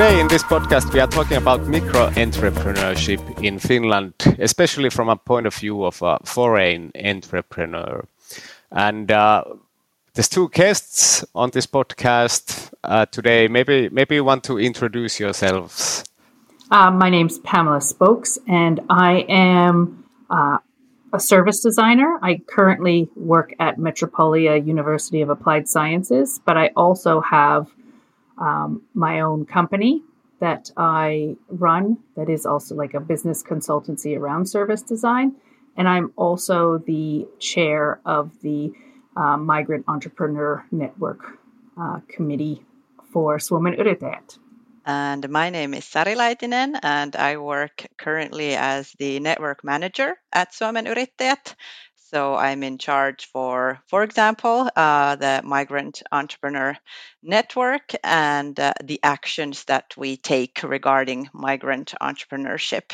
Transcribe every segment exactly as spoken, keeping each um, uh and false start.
Today in this podcast we are talking about micro-entrepreneurship in Finland, especially from a point of view of a foreign entrepreneur. And uh, there's two guests on this podcast uh, today. Maybe maybe you want to introduce yourselves. Uh, my name's Pamela Spokes, and I am uh, a service designer. I currently work at Metropolia University of Applied Sciences, but I also have um, my own company that I run that is also like a business consultancy around service design. And I'm also the chair of the uh, Migrant Entrepreneur Network uh, Committee for Suomen Yrittäjät. And my name is Sari Laitinen, and I work currently as the network manager at Suomen Yrittäjät. So I'm in charge for, for example, uh, the Migrant Entrepreneur Network and uh, the actions that we take regarding migrant entrepreneurship.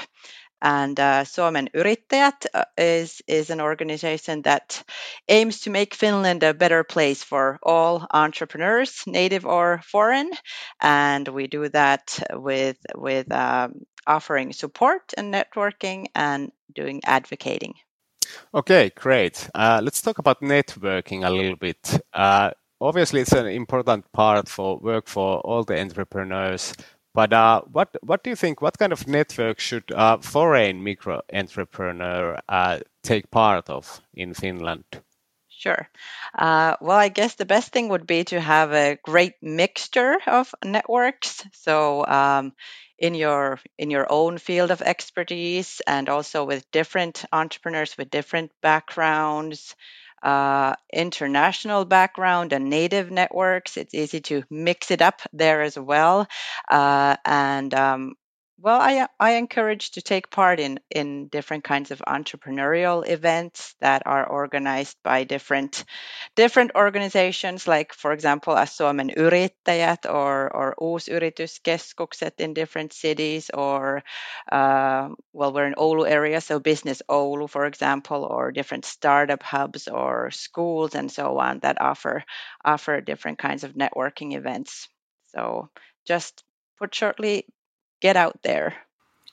And uh, Suomen Yrittäjät is, is an organization that aims to make Finland a better place for all entrepreneurs, native or foreign. And we do that with, with um, offering support and networking and doing advocating. Okay, great. Uh, let's talk about networking a little bit. Uh, obviously, it's an important part for work for all the entrepreneurs. But uh, what what do you think? What kind of network should a uh, foreign micro entrepreneur uh, take part of in Finland? Sure. Uh, well, I guess the best thing would be to have a great mixture of networks. So um, in your in your own field of expertise, and also with different entrepreneurs with different backgrounds. Uh, international background and native networks. It's easy to mix it up there as well. Uh, and um, well, I I encourage to take part in, in different kinds of entrepreneurial events that are organized by different different organizations, like for example, Suomen Yrittäjät or or Uusyrityskeskukset in different cities, or uh, well, we're in Oulu area, so Business Oulu, for example, or different startup hubs or schools and so on that offer offer different kinds of networking events. So just put shortly. Get out there.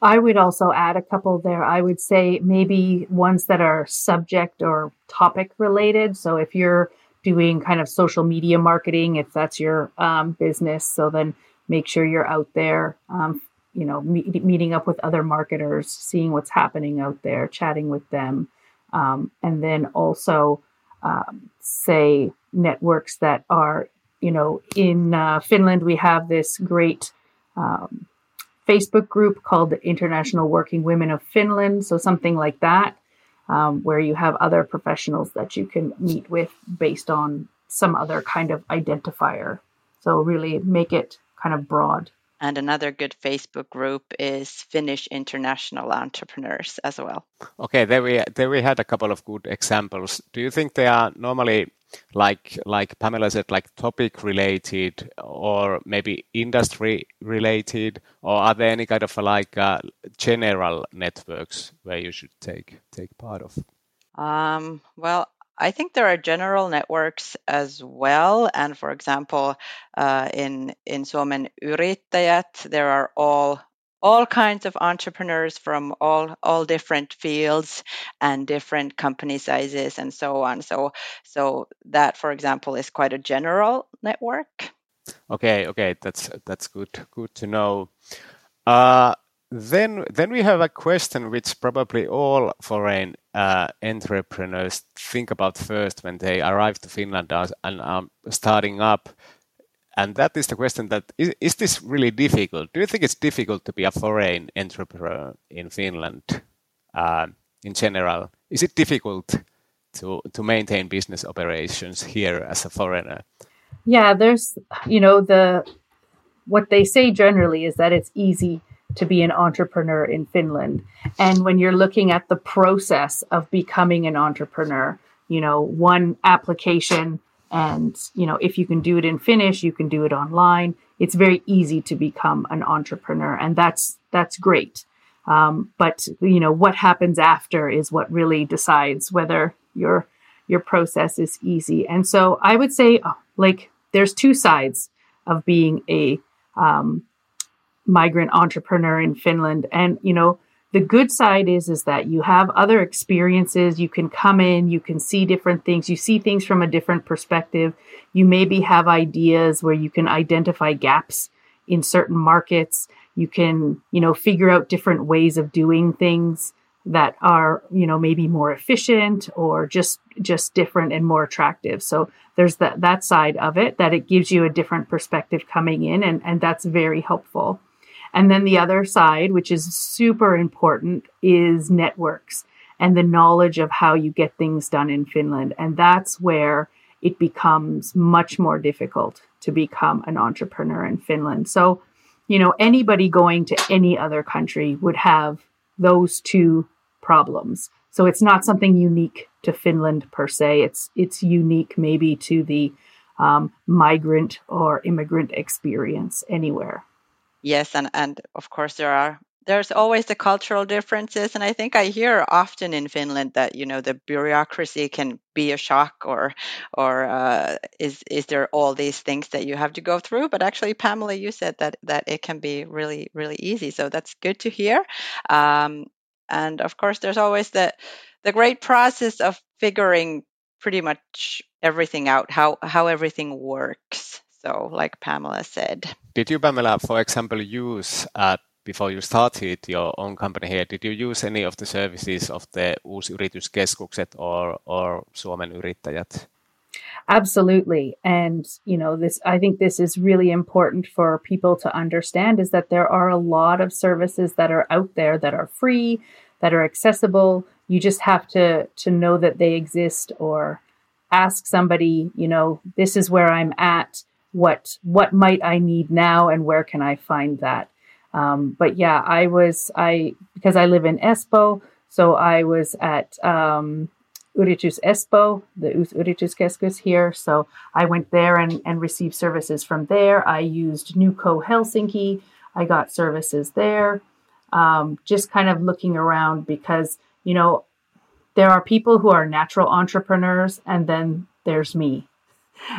I would also add a couple there. I would say maybe ones that are subject or topic related. So if you're doing kind of social media marketing, if that's your um, business, so then make sure you're out there, um, you know, me- meeting up with other marketers, seeing what's happening out there, chatting with them. Um, and then also um, say networks that are, you know, in uh, Finland, we have this great um Facebook group called the International Working Women of Finland. So something like that, um, where you have other professionals that you can meet with based on some other kind of identifier. So really make it kind of broad. And another good Facebook group is Finnish International Entrepreneurs as well. Okay, there we there we had a couple of good examples. Do you think they are normally like like Pamela said, like topic related or maybe industry related, or are there any kind of like uh, general networks where you should take take part of? Um, well. I think there are general networks as well. And for example, uh, in, in Suomen Yrittäjät, there are all all kinds of entrepreneurs from all, all different fields and different company sizes and so on. So so that, for example, is quite a general network. Okay, okay. That's that's good good to know. Uh, Then then we have a question which probably all foreign uh, entrepreneurs think about first when they arrive to Finland and are starting up. And that is the question that, is, is this really difficult? Do you think it's difficult to be a foreign entrepreneur in Finland uh, in general? Is it difficult to, to maintain business operations here as a foreigner? Yeah, there's, you know, the what they say generally is that it's easy to be an entrepreneur in Finland. And when you're looking at the process of becoming an entrepreneur, you know, one application and, you know, if you can do it in Finnish, you can do it online. It's very easy to become an entrepreneur. And that's, that's great. Um, but, you know, what happens after is what really decides whether your, your process is easy. And so I would say, like, there's two sides of being a, um, migrant entrepreneur in Finland. And, you know, the good side is, is that you have other experiences. You can come in, you can see different things. You see things from a different perspective. You maybe have ideas where you can identify gaps in certain markets. You can, you know, figure out different ways of doing things that are, you know, maybe more efficient or just, just different and more attractive. So there's that, that side of it, that it gives you a different perspective coming in, and, and that's very helpful. And then the other side, which is super important, is networks and the knowledge of how you get things done in Finland. And that's where it becomes much more difficult to become an entrepreneur in Finland. So, you know, anybody going to any other country would have those two problems. So it's not something unique to Finland per se. It's it's unique maybe to the um, migrant or immigrant experience anywhere. Yes, and, and of course there are there's always the cultural differences, and I think I hear often in Finland that, you know, the bureaucracy can be a shock, or or uh, is is there all these things that you have to go through? But actually, Pamela, you said that that it can be really really easy, so that's good to hear. Um, and of course, there's always the the great process of figuring pretty much everything out, how how everything works. So, like Pamela said, did you, Pamela, for example, use uh, before you started your own company here? Did you use any of the services of the Uusyrityskeskukset or or Suomen Yrittäjät? Absolutely, and you know this. I think this is really important for people to understand, is that there are a lot of services that are out there that are free, that are accessible. You just have to to know that they exist, or ask somebody. You know, this is where I'm at. What what might I need now, and where can I find that? Um, but yeah, I was I because I live in Espoo, so I was at um, Uusyritys Espoo, the Uusyrityskeskus here. So I went there and, and received services from there. I used NewCo Helsinki. I got services there. Um, just kind of looking around, because you know there are people who are natural entrepreneurs, and then there's me.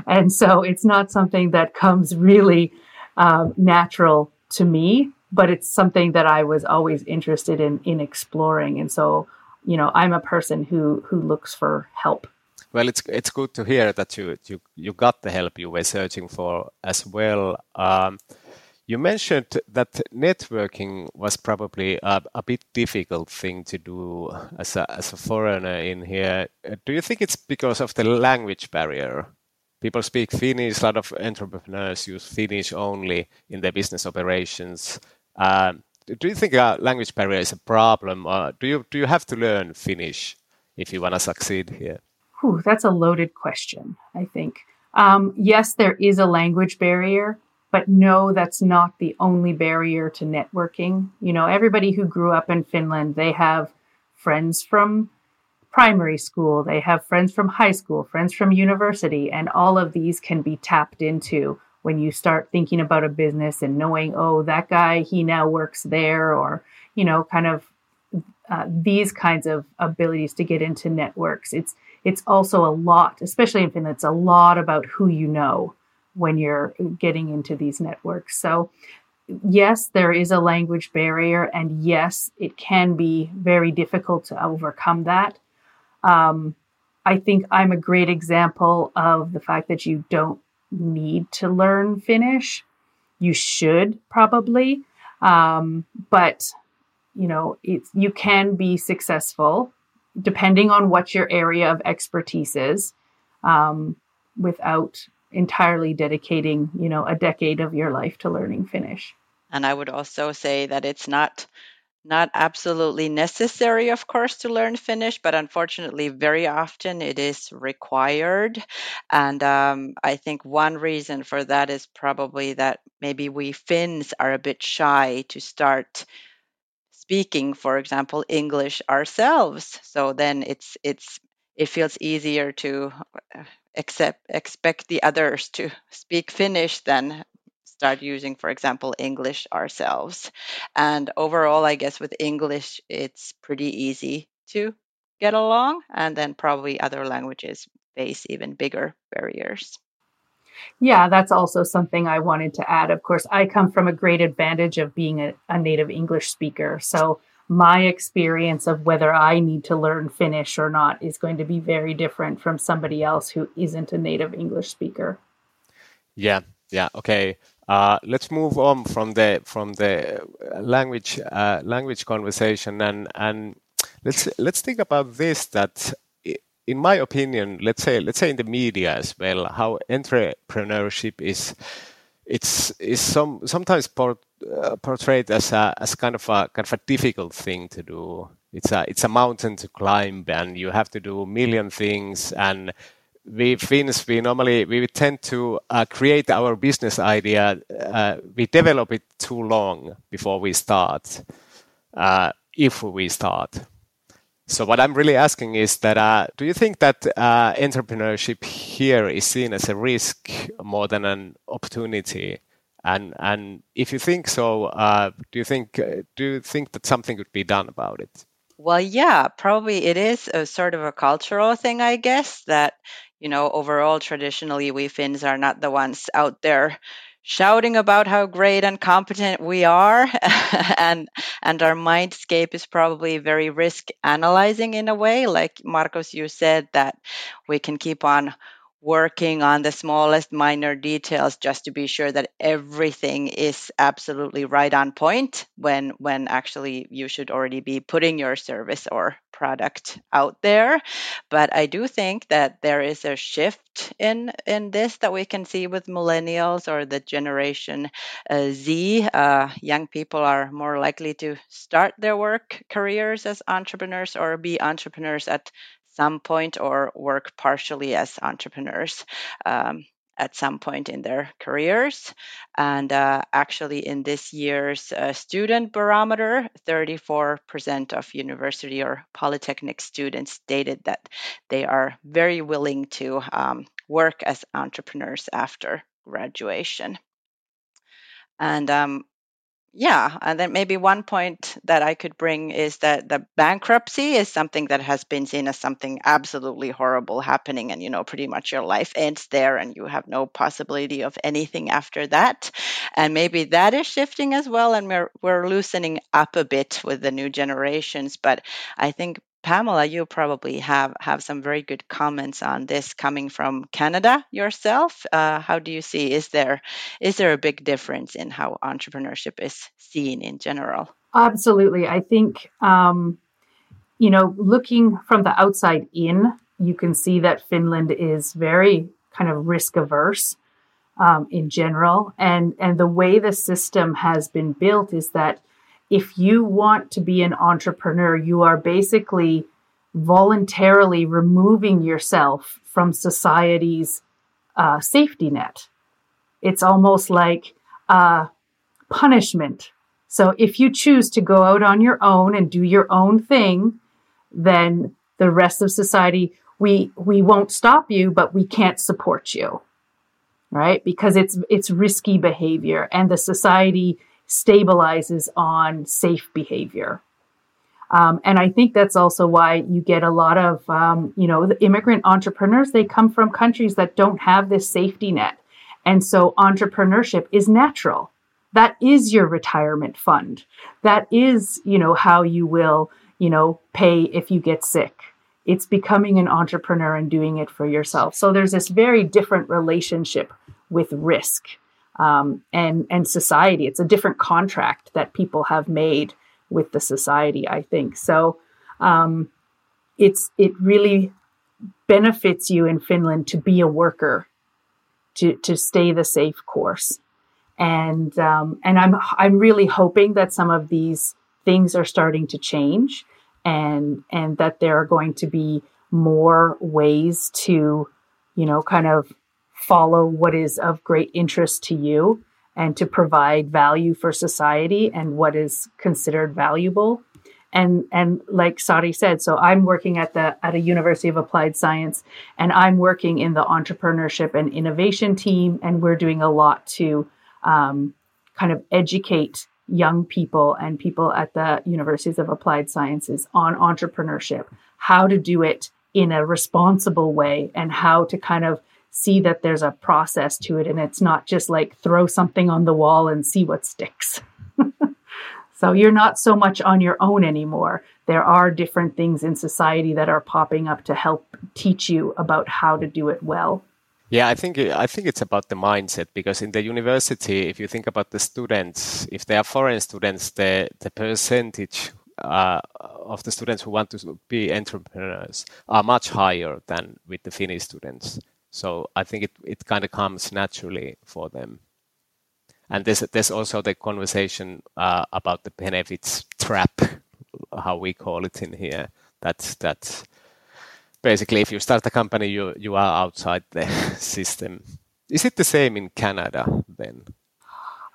And so it's not something that comes really um, natural to me, but it's something that I was always interested in in exploring. And so, you know, I'm a person who who looks for help. Well, it's it's good to hear that you you, you got the help you were searching for as well. Um, you mentioned that networking was probably a, a bit difficult thing to do as a, as a foreigner in here. Do you think it's because of the language barrier? People speak Finnish. A lot of entrepreneurs use Finnish only in their business operations. Um, do you think a language barrier is a problem? Uh, do you do you have to learn Finnish if you want to succeed here? Ooh, that's a loaded question, I think. Um, yes, there is a language barrier, but no, that's not the only barrier to networking. You know, everybody who grew up in Finland, they have friends from primary school, they have friends from high school, friends from university, and all of these can be tapped into when you start thinking about a business and knowing, oh, that guy, he now works there, or, you know, kind of uh, these kinds of abilities to get into networks. It's it's also a lot, especially in Finland, it's a lot about who you know when you're getting into these networks. So yes, there is a language barrier, and yes, it can be very difficult to overcome that. Um, I think I'm a great example of the fact that you don't need to learn Finnish. You should probably, um, but you know, it's, you can be successful depending on what your area of expertise is, um, without entirely dedicating, you know, a decade of your life to learning Finnish. And I would also say that it's not Not absolutely necessary, of course, to learn Finnish, but unfortunately, very often it is required. And um, I think one reason for that is probably that maybe we Finns are a bit shy to start speaking, for example, English ourselves. So then it's it's it feels easier to accept, expect the others to speak Finnish than start using, for example, English ourselves. And overall, I guess with English, it's pretty easy to get along. And then probably other languages face even bigger barriers. Yeah, that's also something I wanted to add. Of course, I come from a great advantage of being a, a native English speaker. So my experience of whether I need to learn Finnish or not is going to be very different from somebody else who isn't a native English speaker. Yeah, yeah, okay. Uh, let's move on from the from the language uh, language conversation and and let's let's think about this that. In my opinion, let's say let's say in the media as well, how entrepreneurship is it's is some sometimes port, uh, portrayed as a as kind of a kind of a difficult thing to do. It's a it's a mountain to climb, and you have to do a million things. And we Finns, we normally we tend to uh, create our business idea. Uh, we develop it too long before we start, uh, if we start. So what I'm really asking is that uh, do you think that uh, entrepreneurship here is seen as a risk more than an opportunity? And and if you think so, uh, do you think do you think that something could be done about it? Well, yeah, probably it is a sort of a cultural thing, I guess, that, you know, overall, traditionally, we Finns are not the ones out there shouting about how great and competent we are, and and our mindscape is probably very risk analyzing in a way. Like Markus, you said that we can keep on working on the smallest minor details just to be sure that everything is absolutely right on point when when actually you should already be putting your service or product out there. But I do think that there is a shift in in this that we can see with millennials or the generation uh, Z. Uh, young people are more likely to start their work careers as entrepreneurs or be entrepreneurs at some point or work partially as entrepreneurs um, at some point in their careers. And uh, actually in this year's uh, student barometer, thirty-four percent of university or polytechnic students stated that they are very willing to um, work as entrepreneurs after graduation. And um, Yeah, and then maybe one point that I could bring is that the bankruptcy is something that has been seen as something absolutely horrible happening, and you know, pretty much your life ends there and you have no possibility of anything after that. And maybe that is shifting as well, and we're we're loosening up a bit with the new generations. But I think, Pamela, you probably have, have some very good comments on this coming from Canada yourself. Uh, how do you see, is there is there a big difference in how entrepreneurship is seen in general? Absolutely. I think, um, you know, looking from the outside in, you can see that Finland is very kind of risk averse um, in general. And, and the way the system has been built is that if you want to be an entrepreneur, you are basically voluntarily removing yourself from society's uh, safety net. It's almost like uh, punishment. So if you choose to go out on your own and do your own thing, then the rest of society, we we won't stop you, but we can't support you, right? Because it's it's risky behavior, and the society stabilizes on safe behavior. Um, and I think that's also why you get a lot of, um, you know, the immigrant entrepreneurs, they come from countries that don't have this safety net. And so entrepreneurship is natural. That is your retirement fund. That is, you know, how you will, you know, pay if you get sick. It's becoming an entrepreneur and doing it for yourself. So there's this very different relationship with risk. Um, and, and society. It's a different contract that people have made with the society, I think. So um, it's it really benefits you in Finland to be a worker, to to stay the safe course. And um, and I'm I'm really hoping that some of these things are starting to change, and and that there are going to be more ways to, you know, kind of follow what is of great interest to you and to provide value for society and what is considered valuable. And and like Sari said, so I'm working at the at a University of Applied Science, and I'm working in the entrepreneurship and innovation team, and we're doing a lot to um, kind of educate young people and people at the Universities of Applied Sciences on entrepreneurship, how to do it in a responsible way and how to kind of see that there's a process to it and it's not just like throw something on the wall and see what sticks. So you're not so much on your own anymore. There are different things in society that are popping up to help teach you about how to do it well. Yeah, I think I think it's about the mindset, because in the university, if you think about the students, if they are foreign students, the, the percentage uh, of the students who want to be entrepreneurs are much higher than with the Finnish students. So I think it, it kind of comes naturally for them. And there's, there's also the conversation uh, about the benefits trap, how we call it in here. That's, that's basically if you start a company, you, you are outside the system. Is it the same in Canada then?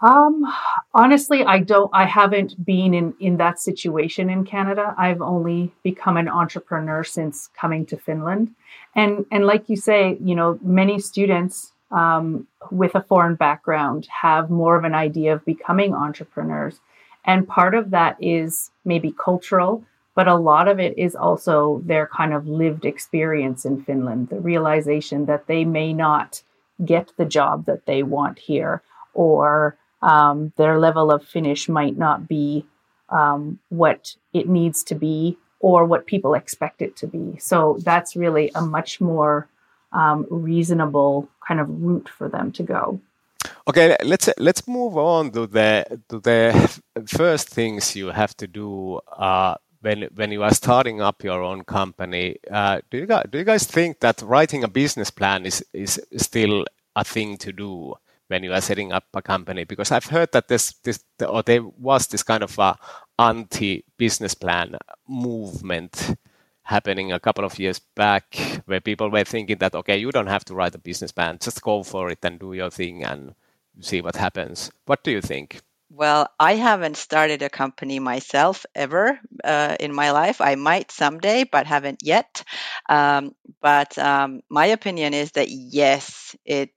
Um, honestly, I don't. I haven't been in, in that situation in Canada. I've only become an entrepreneur since coming to Finland. And, and like you say, you know, many students Um, with a foreign background have more of an idea of becoming entrepreneurs. And part of that is maybe cultural, but a lot of it is also their kind of lived experience in Finland, the realization that they may not get the job that they want here, or um, their level of Finnish might not be um, what it needs to be or what people expect it to be. So that's really a much more Um, reasonable kind of route for them to go. Okay, let's let's move on to the to the first things you have to do uh, when when you are starting up your own company. Uh, do you guys, do you guys think that writing a business plan is is still a thing to do when you are setting up a company? Because I've heard that this this or there was this kind of a anti-business plan movement happening a couple of years back, where people were thinking that, okay, you don't have to write a business plan, just go for it and do your thing and see what happens. What do you think? Well, I haven't started a company myself ever uh, in my life. I might someday, but haven't yet. Um, but um, my opinion is that yes, it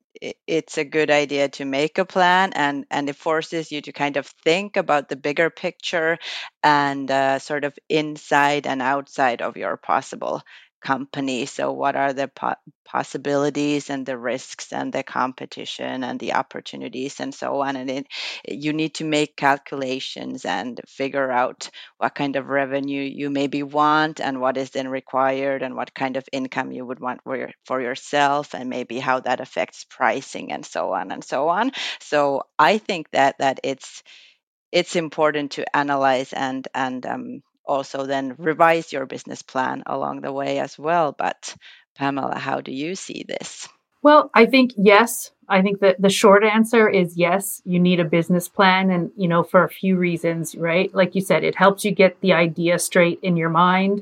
it's a good idea to make a plan, and, and it forces you to kind of think about the bigger picture and uh, sort of inside and outside of your possible company. So what are the po- possibilities and the risks and the competition and the opportunities and so on. And it, you need to make calculations and figure out what kind of revenue you maybe want and what is then required and what kind of income you would want for, your, for yourself, and maybe how that affects pricing and so on and so on. So I think that that it's it's important to analyze and and um also then revise your business plan along the way as well. But Pamela, how do you see this? Well, I think yes. I think that the short answer is yes, you need a business plan, and, you know, for a few reasons, right? Like you said, it helps you get the idea straight in your mind.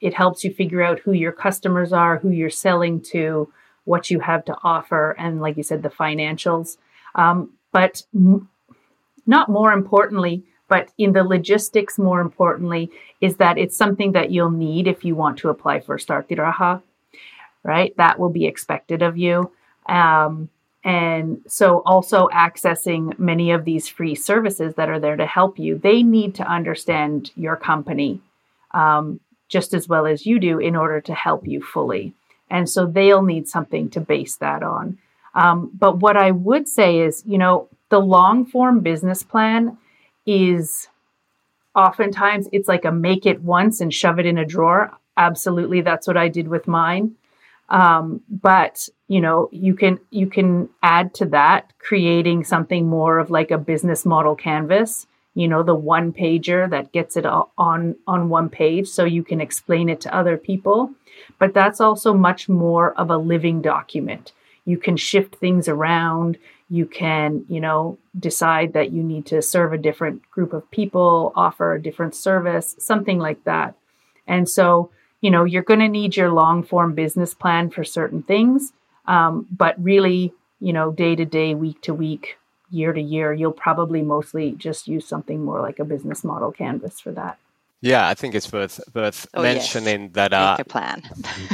It helps you figure out who your customers are, who you're selling to, what you have to offer, and like you said, the financials. Um, but m- not more importantly, but in the logistics, more importantly, is that it's something that you'll need if you want to apply for Starttiraha, right? That will be expected of you. Um, and so also accessing many of these free services that are there to help you. They need to understand your company um, just as well as you do in order to help you fully. And so they'll need something to base that on. Um, but what I would say is, you know, the long form business plan is oftentimes it's like a make it once and shove it in a drawer. Absolutely. That's what I did with mine. Um, but, you know, you can you can add to that creating something more of like a business model canvas, you know, the one pager that gets it on on one page so you can explain it to other people. But that's also much more of a living document. You can shift things around. You can, you know, decide that you need to serve a different group of people, offer a different service, something like that. And so, you know, you're going to need your long form business plan for certain things. Um, but really, you know, day to day, week to week, year to year, you'll probably mostly just use something more like a business model canvas for that. Yeah, I think it's worth worth oh, mentioning yes. that. Uh, make a plan.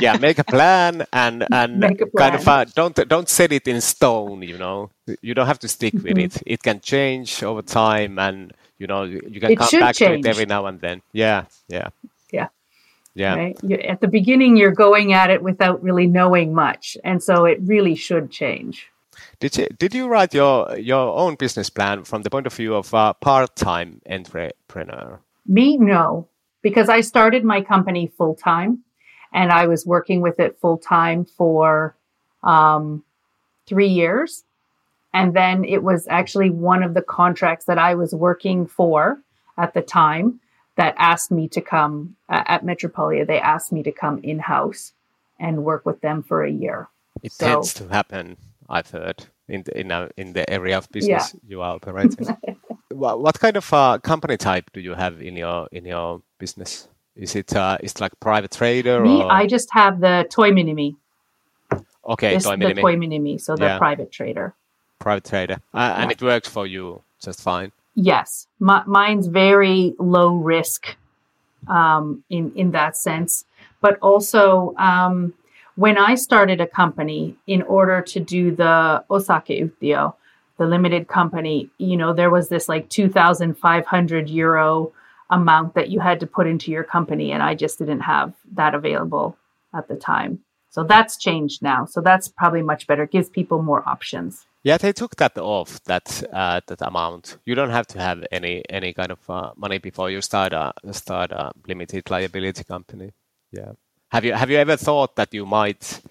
yeah, make a plan and and plan. kind of uh, don't don't set it in stone. You know, you don't have to stick mm-hmm. with it. It can change over time, and you know you, you can it come back change. to it every now and then. Yeah, yeah, yeah. Yeah. Right? You, at the beginning, you're going at it without really knowing much. And so it really should change. Did you, did you write your, your own business plan from the point of view of a part-time entrepreneur? Me, no, because I started my company full-time and I was working with it full-time for um, three years. And then it was actually one of the contracts that I was working for at the time that asked me to come uh, at Metropolia. They asked me to come in-house and work with them for a year. It so, tends to happen. I've heard in the, in, a, in the area of business yeah. you are operating. what, what kind of uh, company type do you have in your in your business? Is it uh, is it like private trader? Me, or... I just have the toiminimi. Okay, just toiminimi. The toiminimi, so the yeah. private trader. Private trader, uh, yeah. And it works for you just fine. Yes, my, mine's very low risk um, in in that sense, but also. Um, When I started a company, in order to do the osakeyhtiö, the limited company, you know, there was this like two thousand five hundred euro amount that you had to put into your company. And I just didn't have that available at the time. So that's changed now. So that's probably much better. It gives people more options. Yeah, they took that off, that uh, that amount. You don't have to have any any kind of uh, money before you start a, start a limited liability company. Yeah. Have you have you ever thought that you might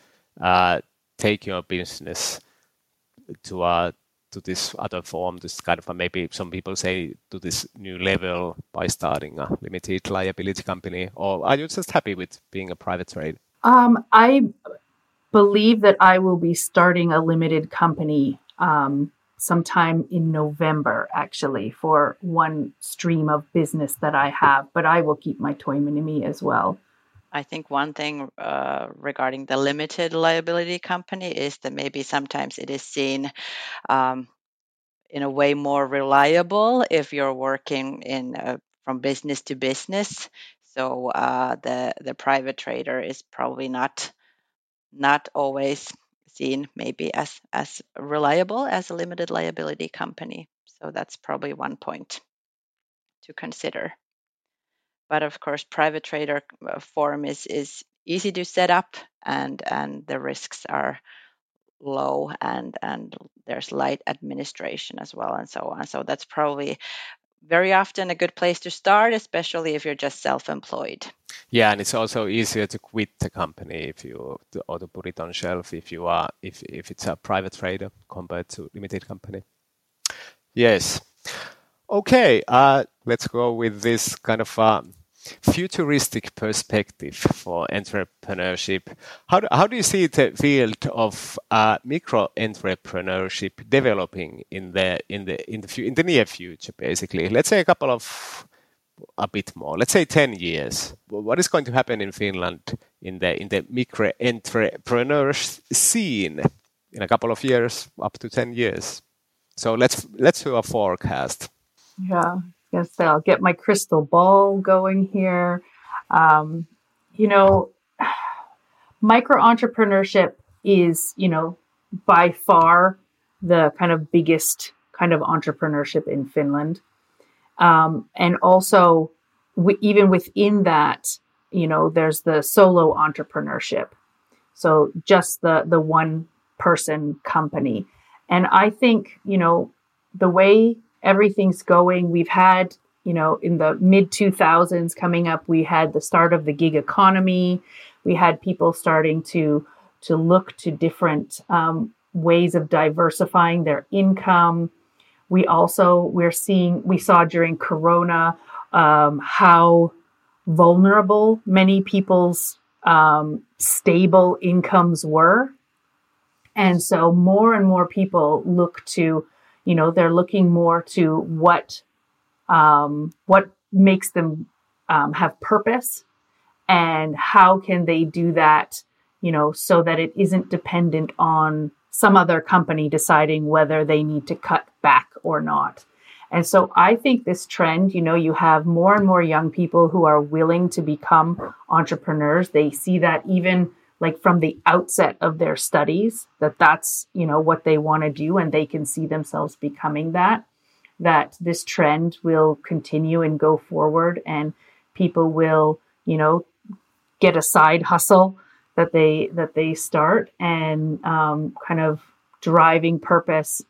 uh, take your business to uh, to this other form, this kind of a, maybe some people say to this new level by starting a limited liability company, or are you just happy with being a private trade? Um, I believe that I will be starting a limited company um, sometime in November, actually, for one stream of business that I have, but I will keep my toiminimi as well. I think one thing uh, regarding the limited liability company is that maybe sometimes it is seen um, in a way more reliable if you're working in uh, from business to business. So uh, the the private trader is probably not not always seen maybe as as reliable as a limited liability company. So that's probably one point to consider. But of course, private trader form is, is easy to set up and, and the risks are low and, and there's light administration as well and so on. So that's probably very often a good place to start, especially if you're just self-employed. Yeah, and it's also easier to quit the company if you or to put it on shelf if you are if, if it's a private trader compared to limited company. Yes. Okay, uh, let's go with this kind of uh, futuristic perspective for entrepreneurship. How do, how do you see the field of uh, micro entrepreneurship developing in the in the in the in the near future? Basically, let's say a couple of a bit more. Let's say ten years. What is going to happen in Finland in the in the micro entrepreneur scene in a couple of years, up to ten years? So let's let's do a forecast. Yeah, yes, I'll get my crystal ball going here. Um, you know, micro-entrepreneurship is, you know, by far the kind of biggest kind of entrepreneurship in Finland. Um, and also, w- even within that, you know, there's the solo entrepreneurship. So just the, the one-person company. And I think, you know, the way everything's going. We've had, you know, in the mid two thousands coming up, we had the start of the gig economy. We had people starting to to look to different um, ways of diversifying their income. We also we're seeing we saw during Corona um, how vulnerable many people's um, stable incomes were, and so more and more people look to. You know, they're looking more to what um, what makes them um, have purpose and how can they do that, you know, so that it isn't dependent on some other company deciding whether they need to cut back or not. And so I think this trend, you know, you have more and more young people who are willing to become entrepreneurs. They see that even like from the outset of their studies, that that's, you know, what they want to do and they can see themselves becoming that, that this trend will continue and go forward and people will, you know, get a side hustle that they that they start, and um, kind of driving purpose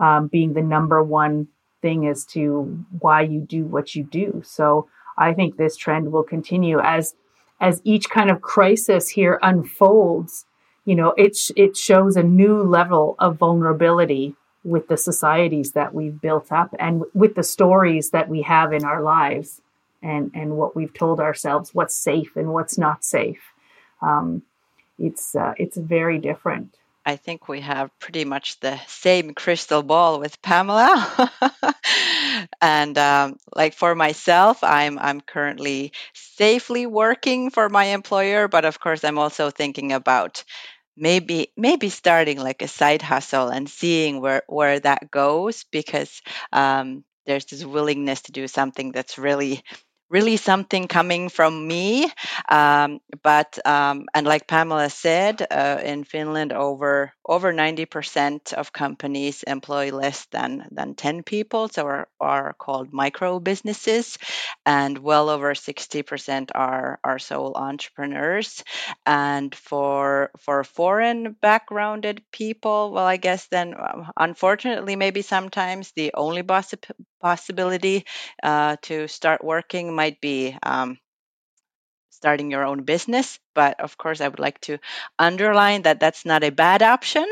um, being the number one thing as to why you do what you do. So I think this trend will continue as as each kind of crisis here unfolds. You know, it sh- it shows a new level of vulnerability with the societies that we've built up and w- with the stories that we have in our lives and, and what we've told ourselves, what's safe and what's not safe. Um, it's uh, it's very different. I think we have pretty much the same crystal ball with Pamela. And um, like for myself, I'm I'm currently safely working for my employer, but of course I'm also thinking about maybe maybe starting like a side hustle and seeing where, where that goes, because um, there's this willingness to do something that's really really something coming from me. Um, but, um, and like Pamela said, uh, in Finland, over over ninety percent of companies employ less than, than ten people, so are, are called micro businesses, and well over sixty percent are, are sole entrepreneurs. And for, for foreign backgrounded people, well, I guess then, unfortunately, maybe sometimes the only possi- possibility uh, to start working might be um, starting your own business. But of course, I would like to underline that that's not a bad option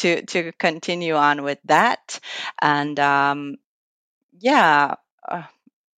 to to continue on with that. And um, yeah, uh,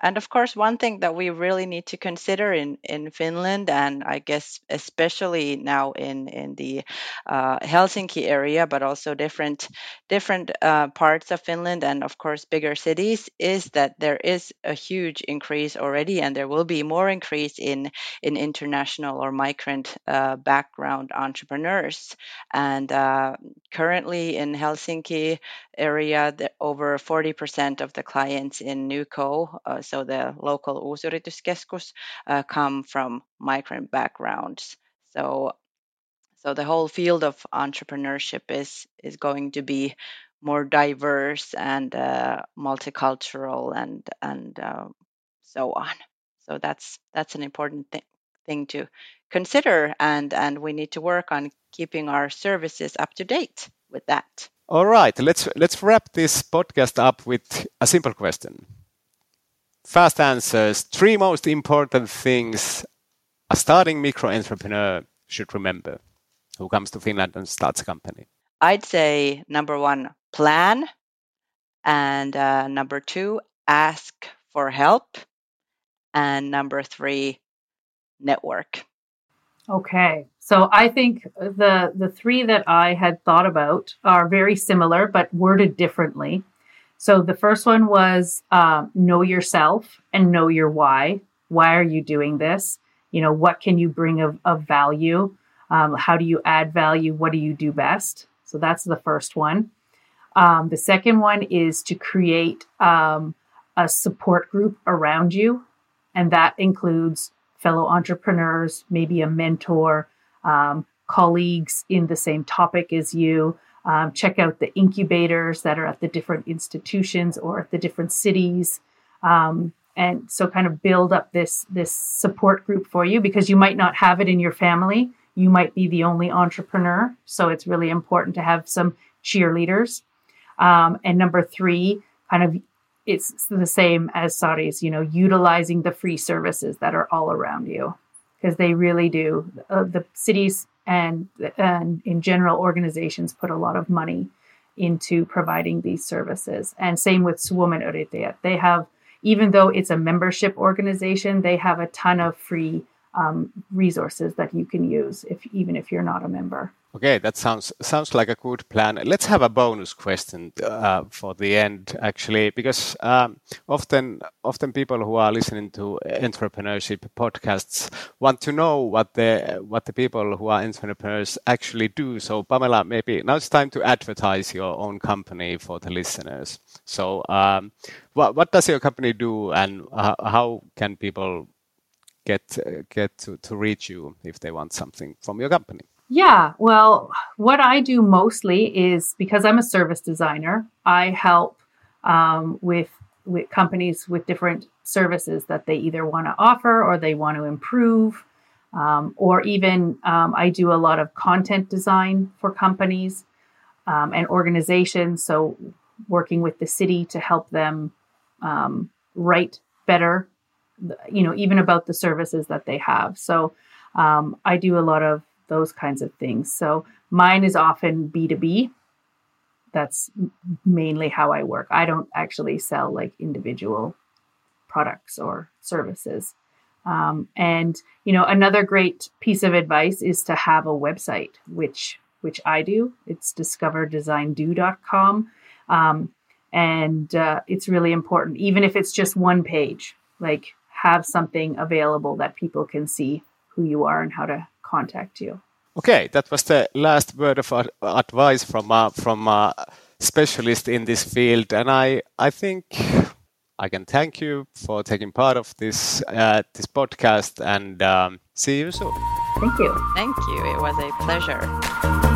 and of course, one thing that we really need to consider in, in Finland, and I guess especially now in in the uh, Helsinki area, but also different different uh, parts of Finland, and of course bigger cities, is that there is a huge increase already, and there will be more increase in in international or migrant uh, background entrepreneurs. And uh, currently in Helsinki area, the, over forty percent of the clients in NewCo, uh, so the local Uusyrityskeskus, uh, come from migrant backgrounds. So, so the whole field of entrepreneurship is is going to be more diverse and uh, multicultural, and and uh, so on. So that's that's an important thing thing to consider, and and we need to work on keeping our services up to date with that. All right, let's let's wrap this podcast up with a simple question. Fast answers, three most important things a starting micro-entrepreneur should remember who comes to Finland and starts a company. I'd say number one, plan. And uh, number two, ask for help. And number three, network. Okay. So I think the, the three that I had thought about are very similar, but worded differently. So the first one was uh, know yourself and know your why. Why are you doing this? You know, what can you bring of, of value? Um, how do you add value? What do you do best? So that's the first one. Um, the second one is to create um, a support group around you. And that includes fellow entrepreneurs, maybe a mentor, um, colleagues in the same topic as you. Um, check out the incubators that are at the different institutions or at the different cities. Um, and so kind of build up this, this support group for you, because you might not have it in your family. You might be the only entrepreneur. So it's really important to have some cheerleaders. Um, and number three, kind of it's the same as Sari's, you know, utilizing the free services that are all around you, because they really do. Uh, the cities and, and in general, organizations put a lot of money into providing these services. And same with Suomen Yrittäjät. They have, even though it's a membership organization, they have a ton of free um, resources that you can use, if even if you're not a member. Okay, that sounds sounds like a good plan. Let's have a bonus question uh, for the end, actually, because um, often often people who are listening to entrepreneurship podcasts want to know what the what the people who are entrepreneurs actually do. So, Pamela, maybe now it's time to advertise your own company for the listeners. So, um, what what does your company do, and uh, how can people get uh, get to, to reach you if they want something from your company? Yeah, well, what I do mostly is, because I'm a service designer, I help um, with, with companies with different services that they either want to offer or they want to improve. Um, or even um, I do a lot of content design for companies um, and organizations. So working with the city to help them um, write better, you know, even about the services that they have. So um, I do a lot of those kinds of things. So mine is often B to B. That's mainly how I work. I don't actually sell like individual products or services. Um, and, you know, another great piece of advice is to have a website, which which I do. It's discover design do dot com. Um, and uh, it's really important, even if it's just one page, like have something available that people can see who you are and how to contact you. Okay, that was the last word of advice from uh, from a specialist in this field. And I, I think... I can thank you for taking part of this uh, this podcast and um, see you soon. Thank you. Thank you. It was a pleasure.